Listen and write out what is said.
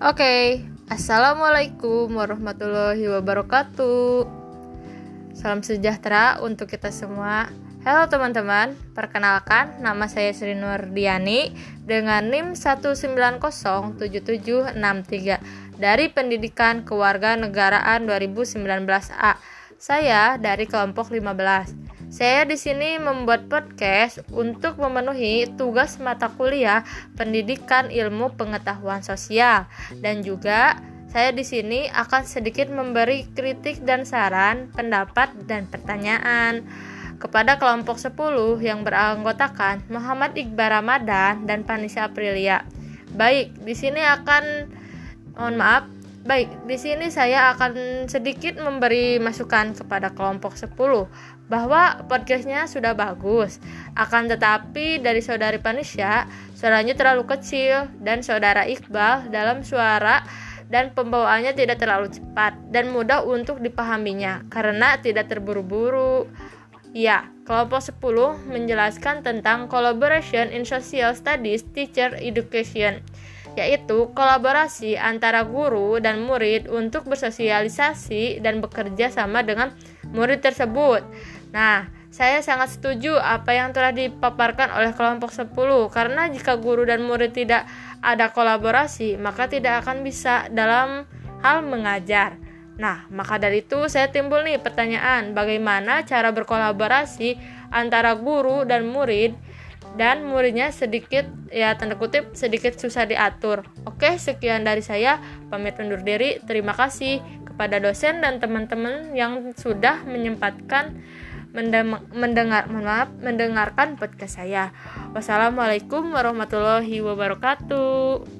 Oke, Assalamualaikum warahmatullahi wabarakatuh. Salam sejahtera untuk kita semua. Halo teman-teman, perkenalkan nama saya Sri Nurdiani dengan NIM 1907763 dari Pendidikan Kewarganegaraan 2019A. Saya dari kelompok 15. Saya di sini membuat podcast untuk memenuhi tugas mata kuliah Pendidikan Ilmu Pengetahuan Sosial, dan juga saya di sini akan sedikit memberi kritik dan saran, pendapat dan pertanyaan kepada kelompok 10 yang beranggotakan Muhammad Iqbal Ramadan dan Panisa Aprilia. Baik, di sini saya akan sedikit memberi masukan kepada kelompok 10 bahwa podcastnya sudah bagus. Akan tetapi dari saudari Panisa, suaranya terlalu kecil dan saudara Iqbal dalam suara dan pembawaannya tidak terlalu cepat dan mudah untuk dipahaminya karena tidak terburu-buru. Ya, kelompok 10 menjelaskan tentang collaboration in social studies teacher education, yaitu kolaborasi antara guru dan murid untuk bersosialisasi dan bekerja sama dengan murid tersebut. Nah, saya sangat setuju apa yang telah dipaparkan oleh kelompok 10, karena jika guru dan murid tidak ada kolaborasi, maka tidak akan bisa dalam hal mengajar. Nah, maka dari itu saya timbul nih pertanyaan, bagaimana cara berkolaborasi antara guru dan murid, dan muridnya sedikit, ya tanda kutip, sedikit susah diatur. Oke, sekian dari saya, pamit undur diri. Terima kasih kepada dosen dan teman-teman yang sudah menyempatkan mendengarkan podcast saya. Wassalamualaikum warahmatullahi wabarakatuh.